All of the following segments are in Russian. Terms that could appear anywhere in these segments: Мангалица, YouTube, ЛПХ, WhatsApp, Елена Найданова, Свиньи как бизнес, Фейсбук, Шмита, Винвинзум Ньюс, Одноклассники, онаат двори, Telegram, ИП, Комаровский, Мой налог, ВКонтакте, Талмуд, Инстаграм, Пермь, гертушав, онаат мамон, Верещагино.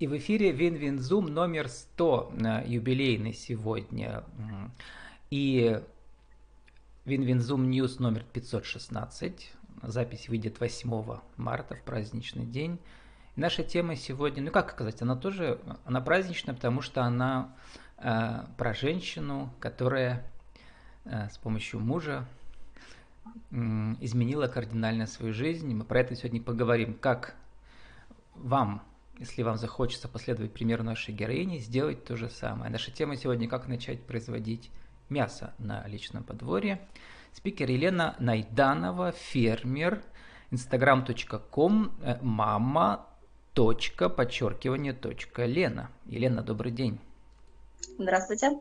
И в эфире Винвинзум номер 100, юбилейный сегодня. И Винвинзум Ньюс номер 516. Запись выйдет 8 марта в праздничный день. И наша тема сегодня, ну как сказать, она тоже она праздничная, потому что она про женщину, которая с помощью мужа изменила кардинально свою жизнь. Мы про это сегодня поговорим. Как вам, если вам захочется последовать примеру нашей героини, сделать то же самое. Наша тема сегодня – как начать производить мясо на личном подворье. Спикер Елена Найданова, фермер, instagram.com, mama._Лена. Елена, добрый день. Здравствуйте.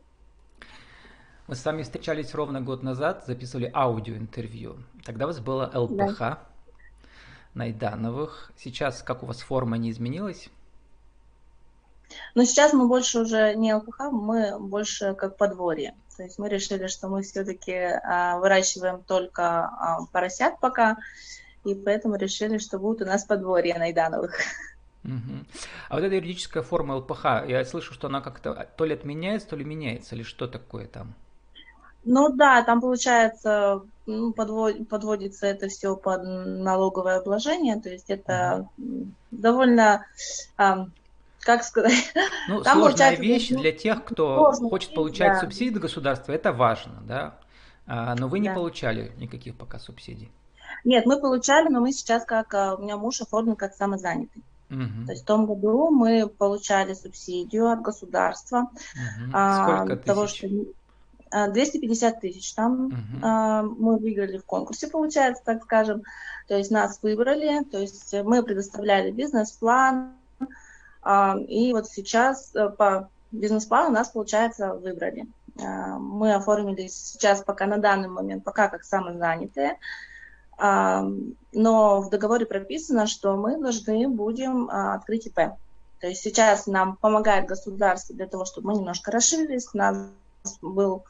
Мы с вами встречались ровно год назад, записывали аудиоинтервью. Тогда у вас было ЛПХ, да, Найдановых. Сейчас как у вас форма не изменилась? Но сейчас мы больше уже не ЛПХ, мы больше как подворье. То есть мы решили, что мы все-таки выращиваем только поросят пока, и поэтому решили, что будет у нас подворье Найдановых. Угу. А вот эта юридическая форма ЛПХ, я слышу, что она как-то то ли отменяется, то ли меняется, или что такое там? Ну да, там получается подводится это все под налоговое обложение, то есть это довольно, как сказать... Ну, там сложная вещь для тех, кто хочет получать субсидии от государства, это важно, да? Но вы не получали никаких пока субсидий. Нет, мы получали, но мы сейчас, как у меня муж оформлен как самозанятый. Угу. То есть в том году мы получали субсидию от государства. Угу. Сколько тысяч? 250 тысяч там мы выиграли в конкурсе, получается, так скажем. То есть нас выбрали, то есть мы предоставляли бизнес-план, и вот сейчас по бизнес-плану нас, получается, выбрали. Мы оформились сейчас пока на данный момент, пока как самозанятые, но в договоре прописано, что мы должны будем открыть ИП. То есть сейчас нам помогает государство для того, чтобы мы немножко расширились, у нас была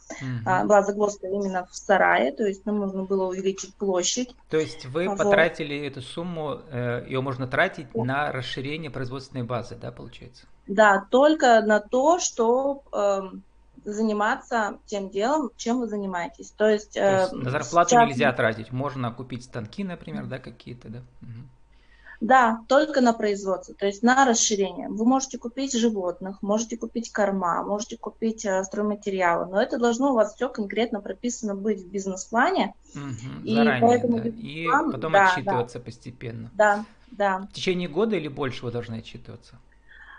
загвоздка именно в сарае, то есть нам нужно было увеличить площадь. То есть вы потратили эту сумму, ее можно тратить на расширение производственной базы, да, получается? Да, только на то, чтобы заниматься тем делом, чем вы занимаетесь. То есть на зарплату сейчас... нельзя тратить, можно купить станки, например, да, какие-то, да? Угу. Да, только на производство, то есть на расширение. Вы можете купить животных, можете купить корма, можете купить стройматериалы, но это должно у вас все конкретно прописано быть в бизнес-плане. Угу, и заранее, поэтому да. И потом отчитываться постепенно. Да, да. В течение года или больше вы должны отчитываться?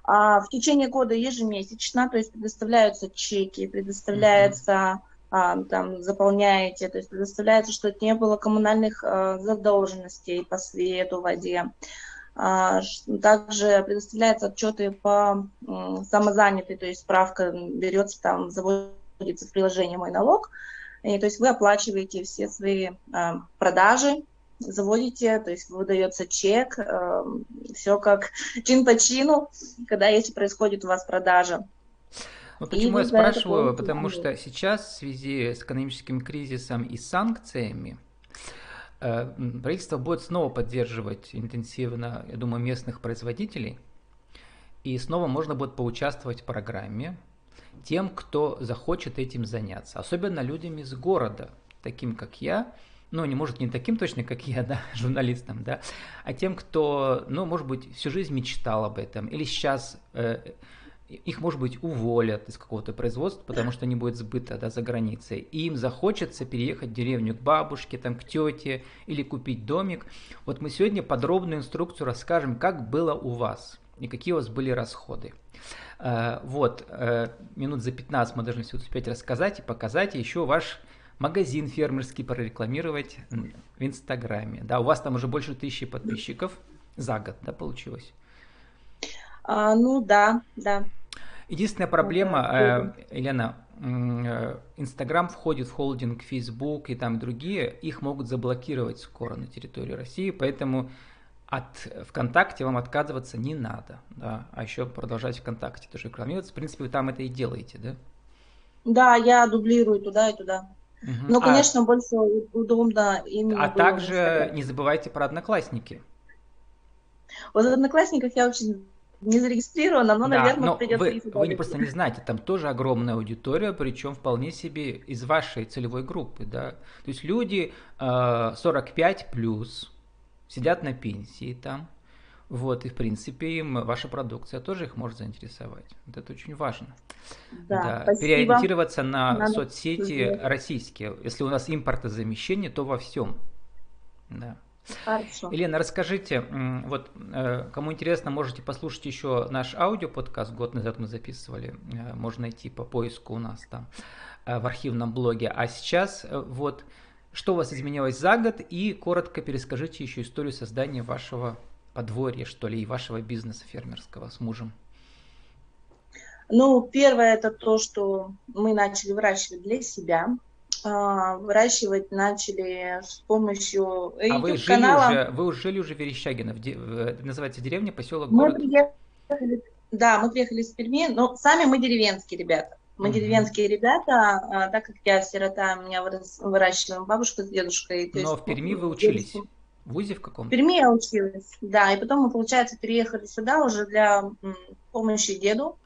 В течение года ежемесячно, то есть предоставляются чеки, предоставляется... там заполняете, то есть предоставляется, что не было коммунальных задолженностей по свету, воде. Также предоставляются отчеты по самозанятой, то есть справка берется, там заводится в приложении «Мой налог», и, то есть вы оплачиваете все свои продажи, заводите, то есть выдается чек, все как чин по чину, когда если происходит у вас продажа. Ну, почему я спрашиваю? Потому что сейчас в связи с экономическим кризисом и санкциями правительство будет снова поддерживать интенсивно, я думаю, местных производителей, и снова можно будет поучаствовать в программе тем, кто захочет этим заняться, особенно людям из города, таким как я, ну, не может, не таким точно, как я, да, журналистом, да, а тем, кто, ну, может быть, всю жизнь мечтал об этом, или сейчас... их, может быть, уволят из какого-то производства, потому что не будет сбыта, да, за границей. И им захочется переехать в деревню к бабушке, там, к тете или купить домик. Вот мы сегодня подробную инструкцию расскажем, как было у вас и какие у вас были расходы. Вот, минут за 15 мы должны все успеть рассказать и показать, и еще ваш магазин фермерский прорекламировать в Инстаграме. Да, у вас там уже больше 1000 подписчиков за год, да, получилось? Ну да, да. Единственная проблема, Елена, Инстаграм входит в холдинг Фейсбук и там другие, их могут заблокировать скоро на территории России, поэтому от ВКонтакте вам отказываться не надо, да, а еще продолжать ВКонтакте тоже рекламироваться. В принципе, вы там это и делаете, да? Да, я дублирую туда и туда. Угу. Но, конечно, больше удобно именно. А также не забывайте про Одноклассники. Вот в Одноклассниках я очень не зарегистрирована, но, наверное, но придется... Вы просто не знаете, там тоже огромная аудитория, причем вполне себе из вашей целевой группы, да. То есть люди 45+, сидят на пенсии там, вот, и, в принципе, им ваша продукция тоже их может заинтересовать. Вот это очень важно. Да, да. Переориентироваться на соцсети российские. Если у нас импортозамещение, то во всем. Да. Хорошо. Елена, расскажите, вот кому интересно, можете послушать еще наш аудиоподкаст, год назад мы записывали, можно найти по поиску у нас там в архивном блоге. А сейчас вот что у вас изменилось за год, и коротко перескажите еще историю создания вашего подворья, что ли, и вашего бизнеса фермерского с мужем. Ну, первое это то, что мы начали выращивать для себя. Выращивать начали с помощью YouTube-канала. Вы жили уже в Верещагино, называется деревня, поселок, город? Мы приехали из Перми, но сами мы деревенские ребята. Мы деревенские ребята, так как я сирота, меня выращиваем бабушка с дедушкой. Но в Перми вы учились? В УЗИ в каком? В Перми я училась, да, и потом мы, получается, переехали сюда уже для помощи деду,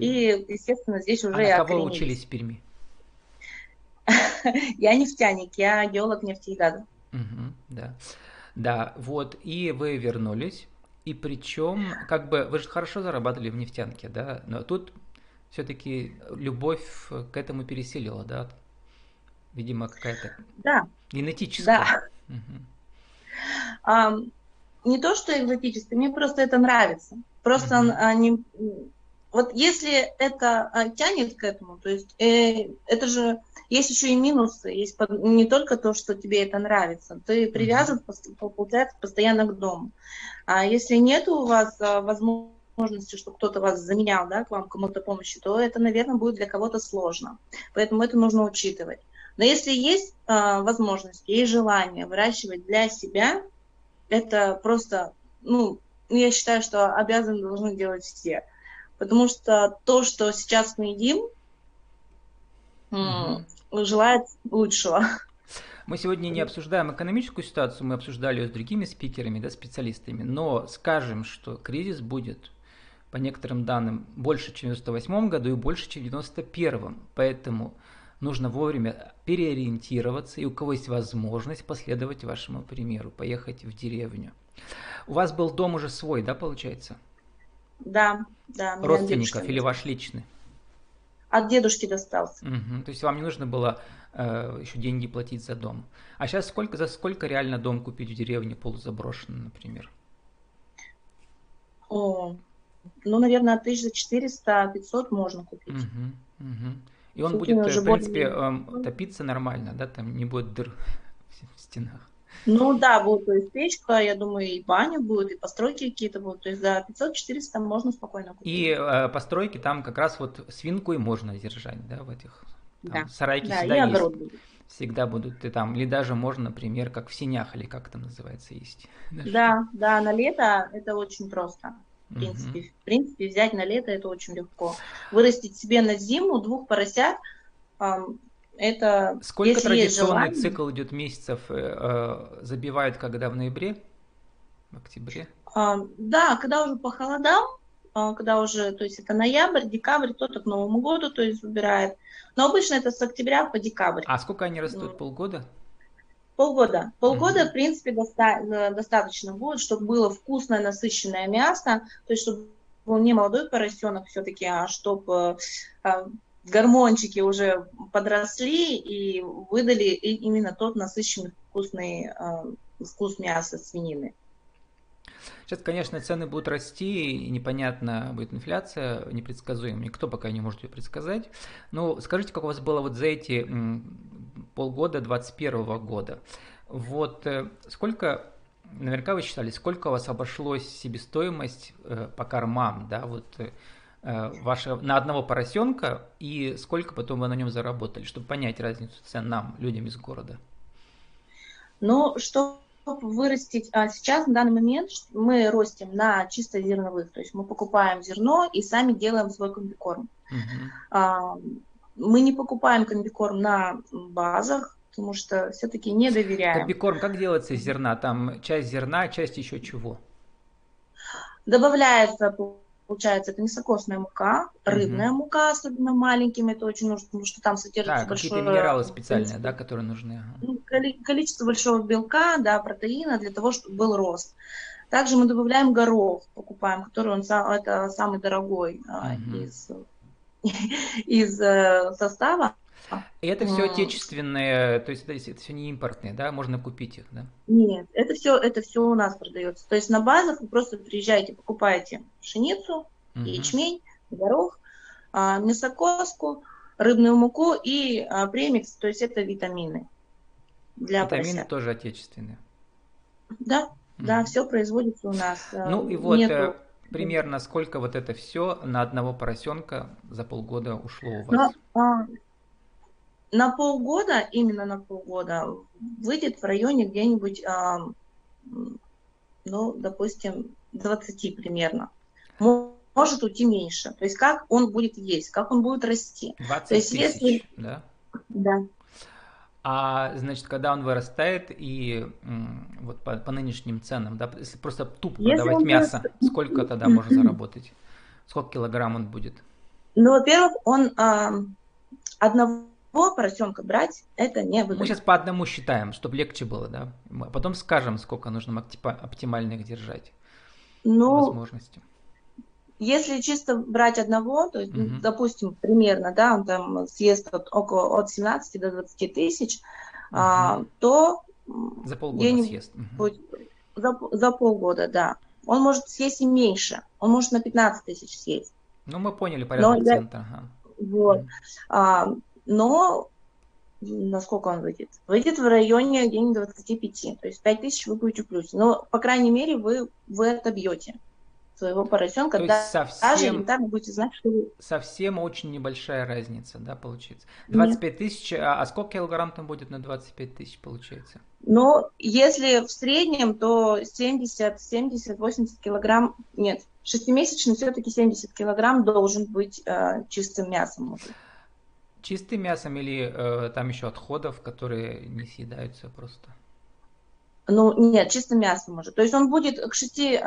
и, естественно, здесь уже я окренилась. А на кого учились в Перми? Я нефтяник, я геолог нефти и газа. Да, вот, и вы вернулись, и причем, как бы, вы же хорошо зарабатывали в нефтянке, да, но тут все-таки любовь к этому пересилила, да, видимо, какая-то генетическая. Да. Не то, что экзотическое, мне просто это нравится, просто вот если это тянет к этому, то есть это же есть еще и минусы, есть не только то, что тебе это нравится, ты привязан, получается, постоянно к дому. А если нет у вас возможности, чтобы кто-то вас заменял, да, к вам кому-то помощи, то это, наверное, будет для кого-то сложно, поэтому это нужно учитывать. Но если есть возможность и желание выращивать для себя, это просто, ну, я считаю, что обязаны должны делать все. Потому что то, что сейчас мы едим, желает лучшего. Мы сегодня не обсуждаем экономическую ситуацию, мы обсуждали ее с другими спикерами, да, специалистами, но скажем, что кризис будет, по некоторым данным, больше, чем в 1998 году и больше, чем в 1991. Поэтому нужно вовремя переориентироваться, и у кого есть возможность, последовать вашему примеру, поехать в деревню. У вас был дом уже свой, да, получается? Да. Родственников или ваш личный? От дедушки достался. То есть вам не нужно было еще деньги платить за дом. А сейчас за сколько реально дом купить в деревне полузаброшенный, например? Наверное, 1400-500 можно купить. И он будет, в принципе, топиться нормально, да? Там не будет дыр в стенах. Ну да, будет и печка, я думаю, и баня будет, и постройки какие-то будут. То есть за 500-400 можно спокойно купить. И постройки там как раз вот свинку и можно держать, да, в этих сарайки всегда есть. Всегда будут и там, или даже можно, например, как в сенях, или как там называется, есть. Да, на лето это очень просто. В принципе, взять на лето это очень легко. Вырастить себе на зиму 2 поросят. Это сколько традиционный цикл идет месяцев? Забивают когда в ноябре, в октябре? Когда уже похолодало, когда уже, то есть это ноябрь, декабрь, кто-то к Новому году, то есть выбирает. Но обычно это с октября по декабрь. А сколько они растут? Полгода? Полгода, в принципе, достаточно будет, чтобы было вкусное, насыщенное мясо, то есть чтобы был не молодой поросенок все-таки, а чтобы гормончики уже подросли и выдали именно тот насыщенный вкусный вкус мяса свинины. Сейчас, конечно, цены будут расти, и непонятно, будет инфляция, непредсказуемая, никто пока не может ее предсказать. Но скажите, как у вас было вот за эти полгода 2021 года? Вот сколько, наверняка вы считали, сколько у вас обошлось себестоимость по кормам, да, вот на одного поросенка, и сколько потом вы на нем заработали, чтобы понять разницу цен нам, людям из города? Ну, чтобы вырастить, сейчас, на данный момент, мы растим на чисто зерновых, то есть мы покупаем зерно и сами делаем свой комбикорм. Мы не покупаем комбикорм на базах, потому что все-таки не доверяем. Комбикорм как делается из зерна? Там часть зерна, часть еще чего? Добавляется получается, это низкокосная мука, рыбная мука, особенно маленьким, это очень нужно, потому что там содержится большое... какие-то минералы специальные, да, которые нужны. Количество большого белка, да, протеина для того, чтобы был рост. Также мы добавляем горох, покупаем, который он это самый дорогой из состава. Это все отечественные, то есть это все не импортные, да? Можно купить их, да? Нет, это все у нас продается. То есть на базах вы просто приезжаете, покупаете пшеницу, ячмень, горох, мясокоску, рыбную муку и премикс, то есть это витамины. Для витамины поросят. Тоже отечественные. Да, да, все производится у нас. Ну и вот... Нету... Примерно сколько вот это все на одного поросенка за полгода ушло у вас? На полгода, именно на полгода, выйдет в районе где-нибудь, ну, допустим, 20 примерно. Может уйти меньше. То есть как он будет есть, как он будет расти. 20 тысяч, если... да? Да. А, значит, когда он вырастает, и вот по нынешним ценам, да, если просто тупо продавать мясо, сколько тогда можно заработать? Сколько килограмм он будет? Ну, во-первых, он одного поросенка брать, это не выгодно. Мы сейчас по одному считаем, чтобы легче было, да? А потом скажем, сколько нужно оптимально их держать, возможности. Если чисто брать одного, то есть, допустим, примерно, да, он там съест от 17 до 20 тысяч, то за полгода съест. За полгода, да. Он может съесть и меньше, он может на 15 тысяч съесть. Ну, мы поняли порядок центра. Вот. Но насколько он выйдет? Выйдет в районе где-нибудь 25, то есть 5 тысяч вы будете в плюсе. Но, по крайней мере, вы отобьете своего поросенка, да, совсем, даже будете знать, что... Совсем очень небольшая разница, да, получается. 25 тысяч, а сколько килограмм там будет на 25 тысяч, получается? Ну, если в среднем, то 70-80 килограмм, нет, 6-месячный все-таки 70 килограмм должен быть чистым мясом. Может. Чистым мясом или там еще отходов, которые не съедаются просто? Ну, нет, чистым мясом уже. То есть он будет к 6...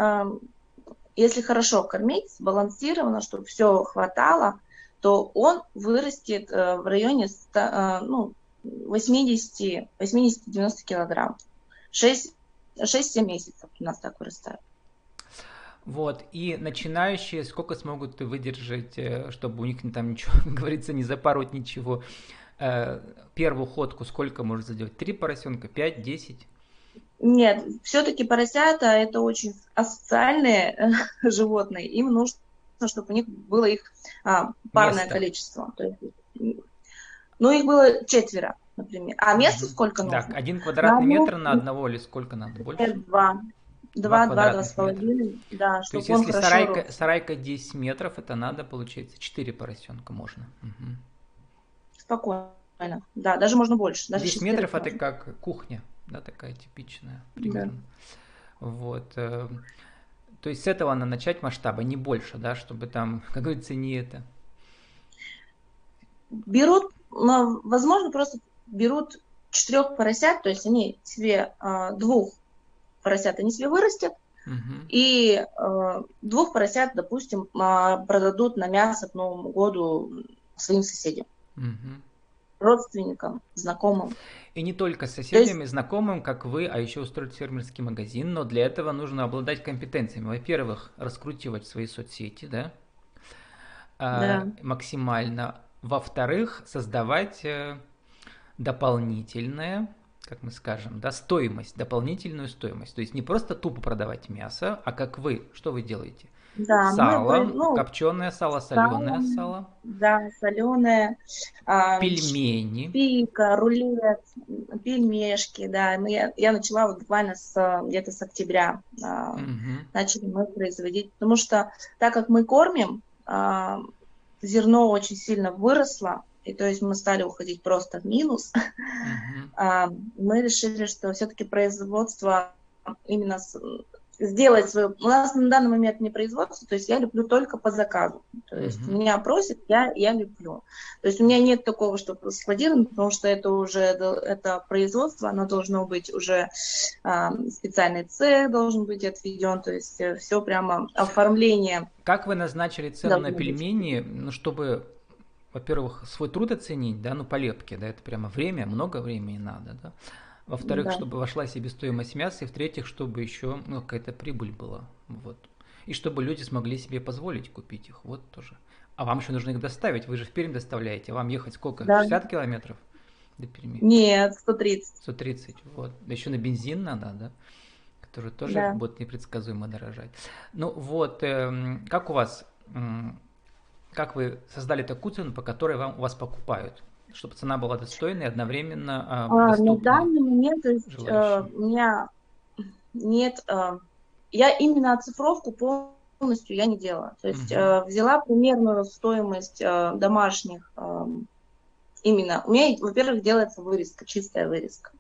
Если хорошо кормить, сбалансированно, чтобы все хватало, то он вырастет в районе 80-90 килограмм. 6-7 месяцев у нас так вырастает. Вот, и начинающие сколько смогут выдержать, чтобы у них там ничего, как говорится, не запороть ничего. Первую ходку сколько может сделать? 3 поросенка, 5, 10? Нет, все-таки поросята это очень асоциальные животные. Им нужно, чтобы у них было их парное количество. То есть, ну, их было 4, например. А места сколько нужно? Так, 1 квадратный метр на одного или сколько надо? Больше? 2. 2,5. Да, то есть, если сарайка 10 метров, это надо, получается, 4 поросенка можно. Спокойно. Да, даже можно больше. Даже 10 метров это как кухня. Да, такая типичная примерно. Да. Вот. То есть с этого надо начать масштаба, не больше, да, чтобы там, как говорится, не это. Берут, возможно, просто берут 4 поросят, то есть они себе 2 поросят, они себе вырастят, и 2 поросят, допустим, продадут на мясо к Новому году своим соседям. Родственникам, знакомым. И не только соседям и знакомым, как вы, а еще устроить фермерский магазин, но для этого нужно обладать компетенциями. Во-первых, раскручивать свои соцсети, да? Максимально. Во-вторых, создавать дополнительное, как мы скажем, да, стоимость, дополнительную стоимость. То есть не просто тупо продавать мясо, а как вы, что вы делаете? Да, сало, копченое сало, соленое сало. Да, соленое. Пельмени. Шпика, рулет, пельмешки, да. Я начала вот буквально где-то с октября. Начали мы производить. Потому что так как мы кормим, зерно очень сильно выросло. И то есть мы стали уходить просто в минус. Мы решили, что все-таки производство именно сделать свое... У нас на данный момент не производство, то есть я леплю только по заказу. То есть меня просят, я леплю. То есть у меня нет такого, что складировано, потому что это уже это производство, оно должно быть уже специальный цех должен быть отведен, то есть все прямо оформление. Как вы назначили цену на пельмени, ну, чтобы, во-первых, свой труд оценить, да, ну, по лепке, да, это прямо время, много времени надо, да? Во-вторых, да, чтобы вошла себестоимость мяса, и в-третьих, чтобы еще какая-то прибыль была. Вот. И чтобы люди смогли себе позволить купить их. Вот тоже. А вам еще нужно их доставить. Вы же в Пермь доставляете. Вам ехать сколько? Да. 60 километров до Перми? Нет, 130. 130, вот. Еще на бензин надо, да? Который тоже будет непредсказуемо дорожать. Ну вот, как у вас, как вы создали такую цену, по которой вам, у вас покупают? Чтобы цена была достойной и одновременно доступной. На данный момент у меня нет... Я именно оцифровку полностью я не делала. То есть взяла примерную стоимость домашних. Именно. У меня, во-первых, делается вырезка, чистая вырезка.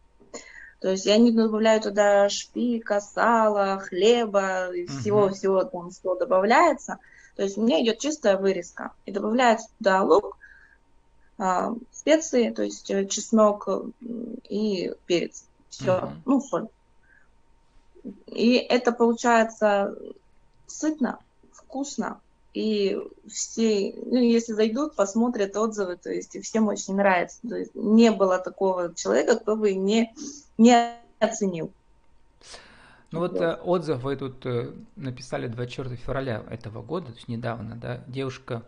То есть я не добавляю туда шпика, сала, хлеба, всего-всего там, что добавляется. То есть у меня идет чистая вырезка. И добавляется туда лук, специи, то есть чеснок и перец. Все, ну, соль. И это получается сытно, вкусно. И все, ну, если зайдут, посмотрят отзывы, то есть всем очень нравится. То есть не было такого человека, кто бы не оценил. Ну вот отзыв вы тут написали 24 февраля этого года, то есть недавно, да, девушка...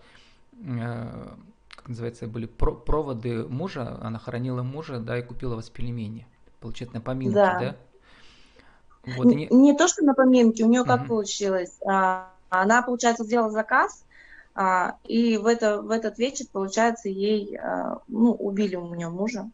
Как называется, были проводы мужа, она хоронила мужа, да, и купила у вас пельмени. Получается, на поминке, да? Вот, не, не то, что на поминке, у нее как получилось. Она, получается, сделала заказ, и в этот вечер, получается, ей, ну, убили у нее мужа.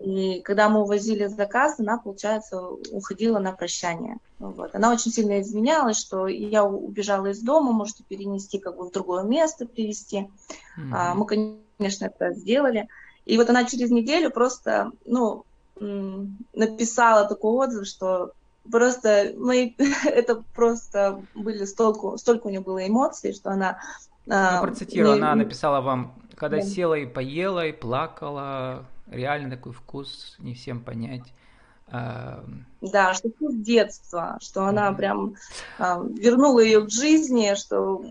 И когда мы увозили заказ, она, получается, уходила на прощание. Вот. Она очень сильно извинялась, что я убежала из дома, можете перенести как бы в другое место, привезти. Мы, конечно, это сделали. И вот она через неделю просто, ну, написала такой отзыв, что просто мы, это просто были столько у нее было эмоций, что она... Я процитирую, она написала вам, когда села и поела, и плакала... Реально такой вкус, не всем понять. Да, что вкус детства, что она прям вернула ее в жизни, что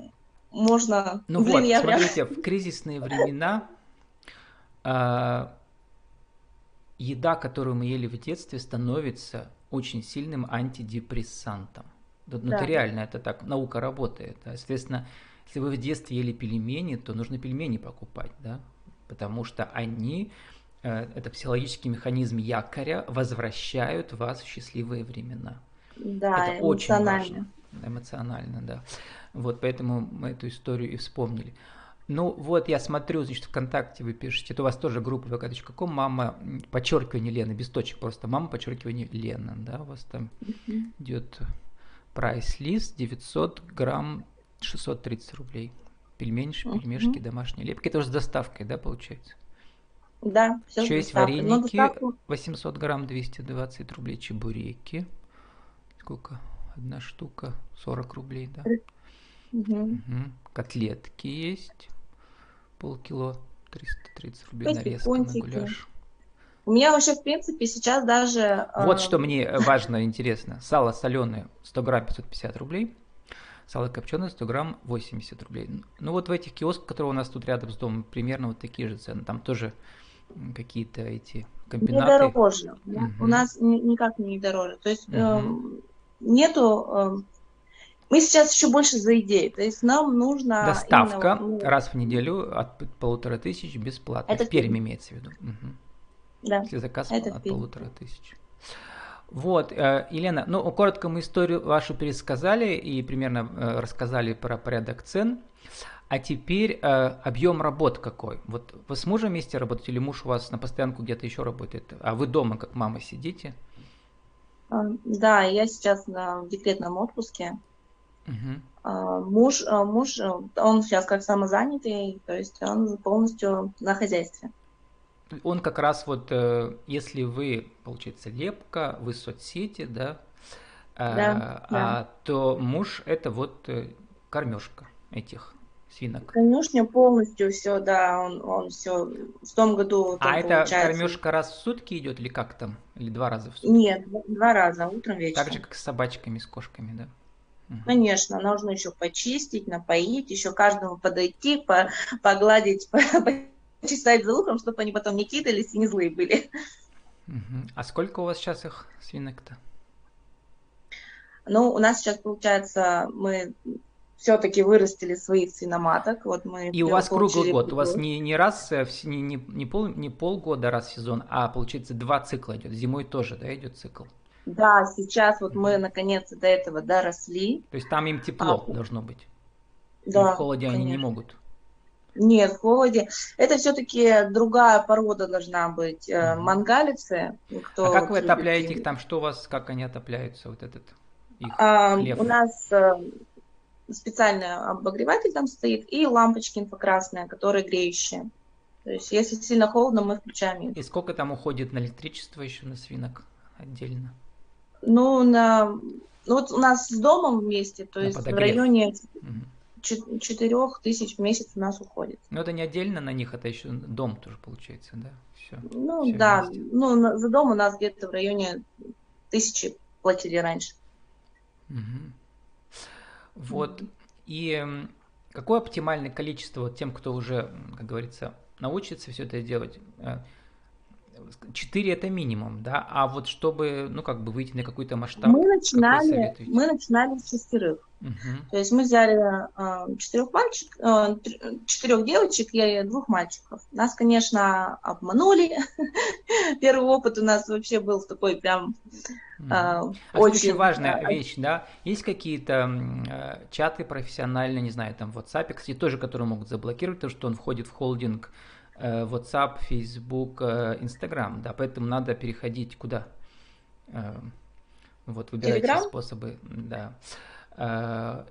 можно... Ну блин, вот, я смотрите, прям... в кризисные времена еда, которую мы ели в детстве, становится очень сильным антидепрессантом. Да. Ну это реально, это так, наука работает. Да? Соответственно, если вы в детстве ели пельмени, то нужно пельмени покупать, да? Потому что они... Это психологический механизм якоря, возвращают вас в счастливые времена. Да, это очень важно. Эмоционально, да. Вот поэтому мы эту историю и вспомнили. Ну вот я смотрю, значит, ВКонтакте вы пишете, это у вас тоже группа vk.com, мама, подчеркивание Лена, без точек просто, мама, подчеркивание Лена, да, у вас там идет прайс-лист 900 грамм 630 рублей. Пельмени, пельмешки, домашние лепки, это уже с доставкой, да, получается? Да, все. Еще есть вареники, 800 грамм, 220 рублей, чебуреки, сколько, одна штука, 40 рублей, да, котлетки есть, полкило, 330 рублей, нарезка на гуляш. У меня вообще, в принципе, сейчас даже... Вот что мне важно, интересно, сало соленое 100 грамм 550 рублей. Сало копченое 100 грамм 80 рублей. Ну вот в этих киосках, которые у нас тут рядом с домом, примерно вот такие же цены. Там тоже какие-то эти комбинаты. Не дороже. У нас никак не дороже. То есть нету... Мы сейчас еще больше за идеей. То есть нам нужно... Доставка именно... раз в неделю от 1500 бесплатно. Это в Перми имеется в виду. Да. Если заказ это от 1500. Вот, Елена, ну, коротко мы историю вашу пересказали и примерно рассказали про порядок цен, а теперь объем работ какой? Вот вы с мужем вместе работаете или муж у вас на постоянку где-то еще работает, а вы дома как мама сидите? Да, я сейчас в декретном отпуске. Муж, он сейчас как самозанятый, то есть он полностью на хозяйстве. Он как раз вот, если вы, получается, лепка, вы соцсети, да, то муж — это вот кормежка этих свинок. Кормежня полностью все, да, он все в том году. А это кормежка раз в сутки идет или как там? Или два раза в сутки? Нет, два раза, утром, вечером. Так же, как с собачками, с кошками, да? Конечно, нужно еще почистить, напоить, еще каждому подойти, погладить, почесать за ухом, чтобы они потом не кидались и не злые были. А сколько у вас сейчас их свинок-то? Ну, у нас сейчас, получается, мы все-таки вырастили своих свиноматок. Вот мы. И у вас круглый год, у вас не полгода раз в сезон, а получается 2 цикла идет, зимой тоже, да, идет цикл? Да, сейчас вот мы наконец-то до этого доросли. То есть там им тепло должно быть? Да. И в холоде конечно. Они не могут? Нет, в холоде. Это все-таки другая порода должна быть, мангалицы. Кто а как вот вы отопляете их там? Что у вас, как они отопляются, вот этот их хлеб? У нас специальный обогреватель там стоит и лампочки инфракрасные, которые греющие. То есть если сильно холодно, мы включаем их. И сколько там уходит на электричество еще на свинок отдельно? Ну, вот у нас с домом вместе, то есть в районе 4000 в месяц у нас уходит. Но это не отдельно на них, это еще дом тоже получается, да? Все, ну, все да, вместе. Ну, за дом у нас где-то в районе 1000 платили раньше. Вот, и какое оптимальное количество вот тем, кто уже, как говорится, научится все это делать? 4 это минимум, да, а вот чтобы, ну, как бы выйти на какой-то масштаб. Мы начинали с 6. То есть мы взяли 4 девочек и 2 мальчиков. Нас, конечно, обманули. Первый опыт у нас вообще был такой прям очень важная вещь, да. Есть какие-то чаты профессиональные, не знаю, там в WhatsApp, кстати, тоже, которые могут заблокировать, потому что он входит в холдинг WhatsApp, Facebook, Instagram, да, поэтому надо переходить куда? Вот, выбирайте Telegram? Способы, да.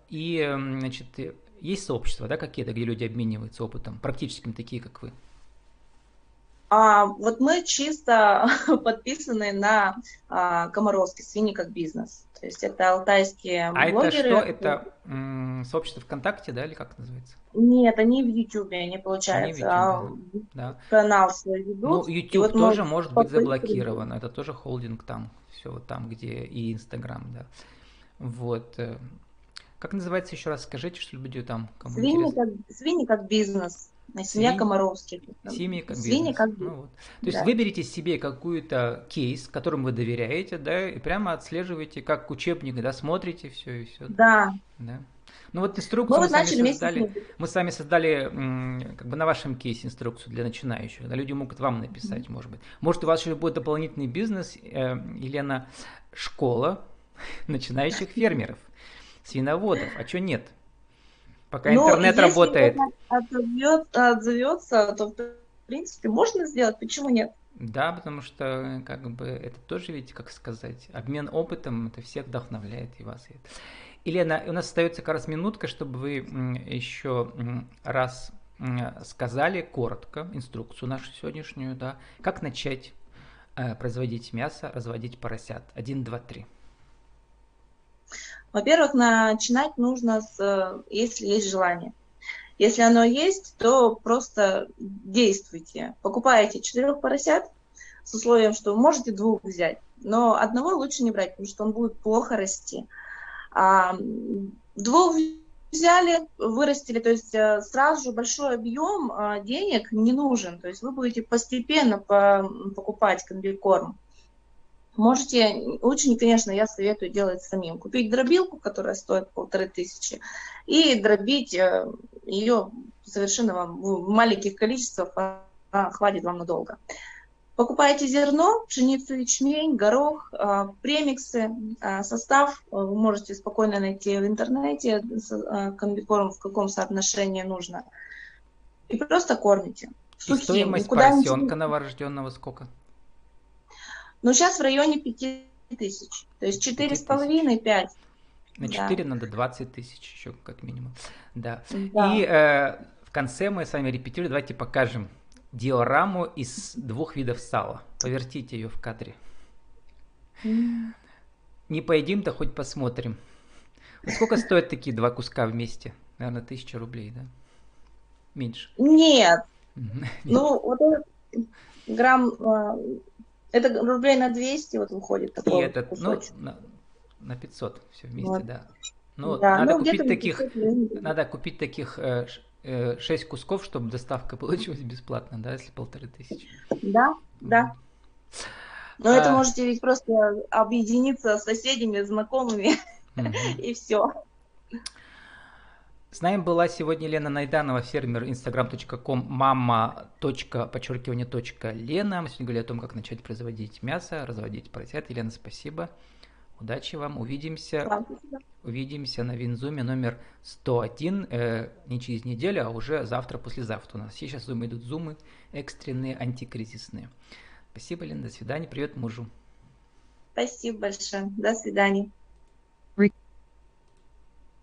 И, значит, есть сообщества, да, какие-то, где люди обмениваются опытом, практическим, такие, как вы? Вот мы чисто подписаны на Комаровский, «Свиньи как бизнес». То есть это алтайские блогеры. А это что? Это сообщество ВКонтакте, да, или как это называется? Нет, они в Ютубе, они, получается, да. Канал свой ведут. Ну, Ютуб вот тоже может быть заблокирован, это тоже холдинг там, все вот там, где и Инстаграм, да. Вот. Как называется, еще раз скажите, что люди там, кому «Свиньи как бизнес». Семья Комаровских. Семьи как бизнес. Ну, вот. То есть выберите себе какой-то кейс, которому вы доверяете, да, и прямо отслеживаете, как учебник, да, смотрите все и все. Да. Да. Ну вот инструкцию мы сами создали, как бы на вашем кейсе инструкцию для начинающих. Да, люди могут вам написать, может быть. Может, у вас еще будет дополнительный бизнес, Елена, школа начинающих фермеров, свиноводов, а что нет? Пока интернет работает. Отзовется, то в принципе можно сделать, почему нет? Да, потому что как бы это тоже, видите, как сказать, обмен опытом, это всех вдохновляет и вас. Елена, у нас остается как раз минутка, чтобы вы еще раз сказали коротко инструкцию нашу сегодняшнюю, да, как начать производить мясо, разводить поросят. 1, 2, 3. Во-первых, начинать нужно, если есть желание. Если оно есть, то просто действуйте. Покупаете 4 поросят с условием, что можете 2 взять, но одного лучше не брать, потому что он будет плохо расти. 2 взяли, вырастили, то есть сразу же большой объем денег не нужен. То есть вы будете постепенно покупать комбикорм. Можете, лучше, конечно, я советую делать самим. Купить дробилку, которая стоит 1500, и дробить ее совершенно вам в маленьких количествах, хватит вам надолго. Покупаете зерно, пшеницу, ячмень, горох, премиксы, состав. Вы можете спокойно найти в интернете комбикорм, в каком соотношении нужно. И просто кормите. И стоимость поросенка новорожденного сколько? Но сейчас в районе 5000, то есть 4,5-5. На 4 надо 20 000 еще как минимум. Да. И в конце мы с вами репетируем, давайте покажем диораму из 2 видов сала. Повертите ее в кадре. Не поедим-то хоть посмотрим. Вот сколько стоят такие два куска вместе? Наверное, 1000 рублей, да? Меньше. Нет. Ну, вот грамм... Это рублей на 200 вот выходит такой. И этот, ну, на 500 все вместе, вот. Да. Ну, да. Надо, ну, купить таких, надо купить таких 6 кусков, чтобы доставка получилась бесплатно, да, если 1500. Да, да. Но это можете ведь просто объединиться с соседями, знакомыми, и все. С нами была сегодня Елена Найданова, фермер, instagram.com, mama.lena. Мы сегодня говорили о том, как начать производить мясо, разводить поросят. Елена, спасибо. Удачи вам. Увидимся. Спасибо. Увидимся на Винзуме номер 101. Не через неделю, а уже завтра, послезавтра. У нас сейчас идут зумы экстренные, антикризисные. Спасибо, Лена. До свидания. Привет мужу. Спасибо большое. До свидания.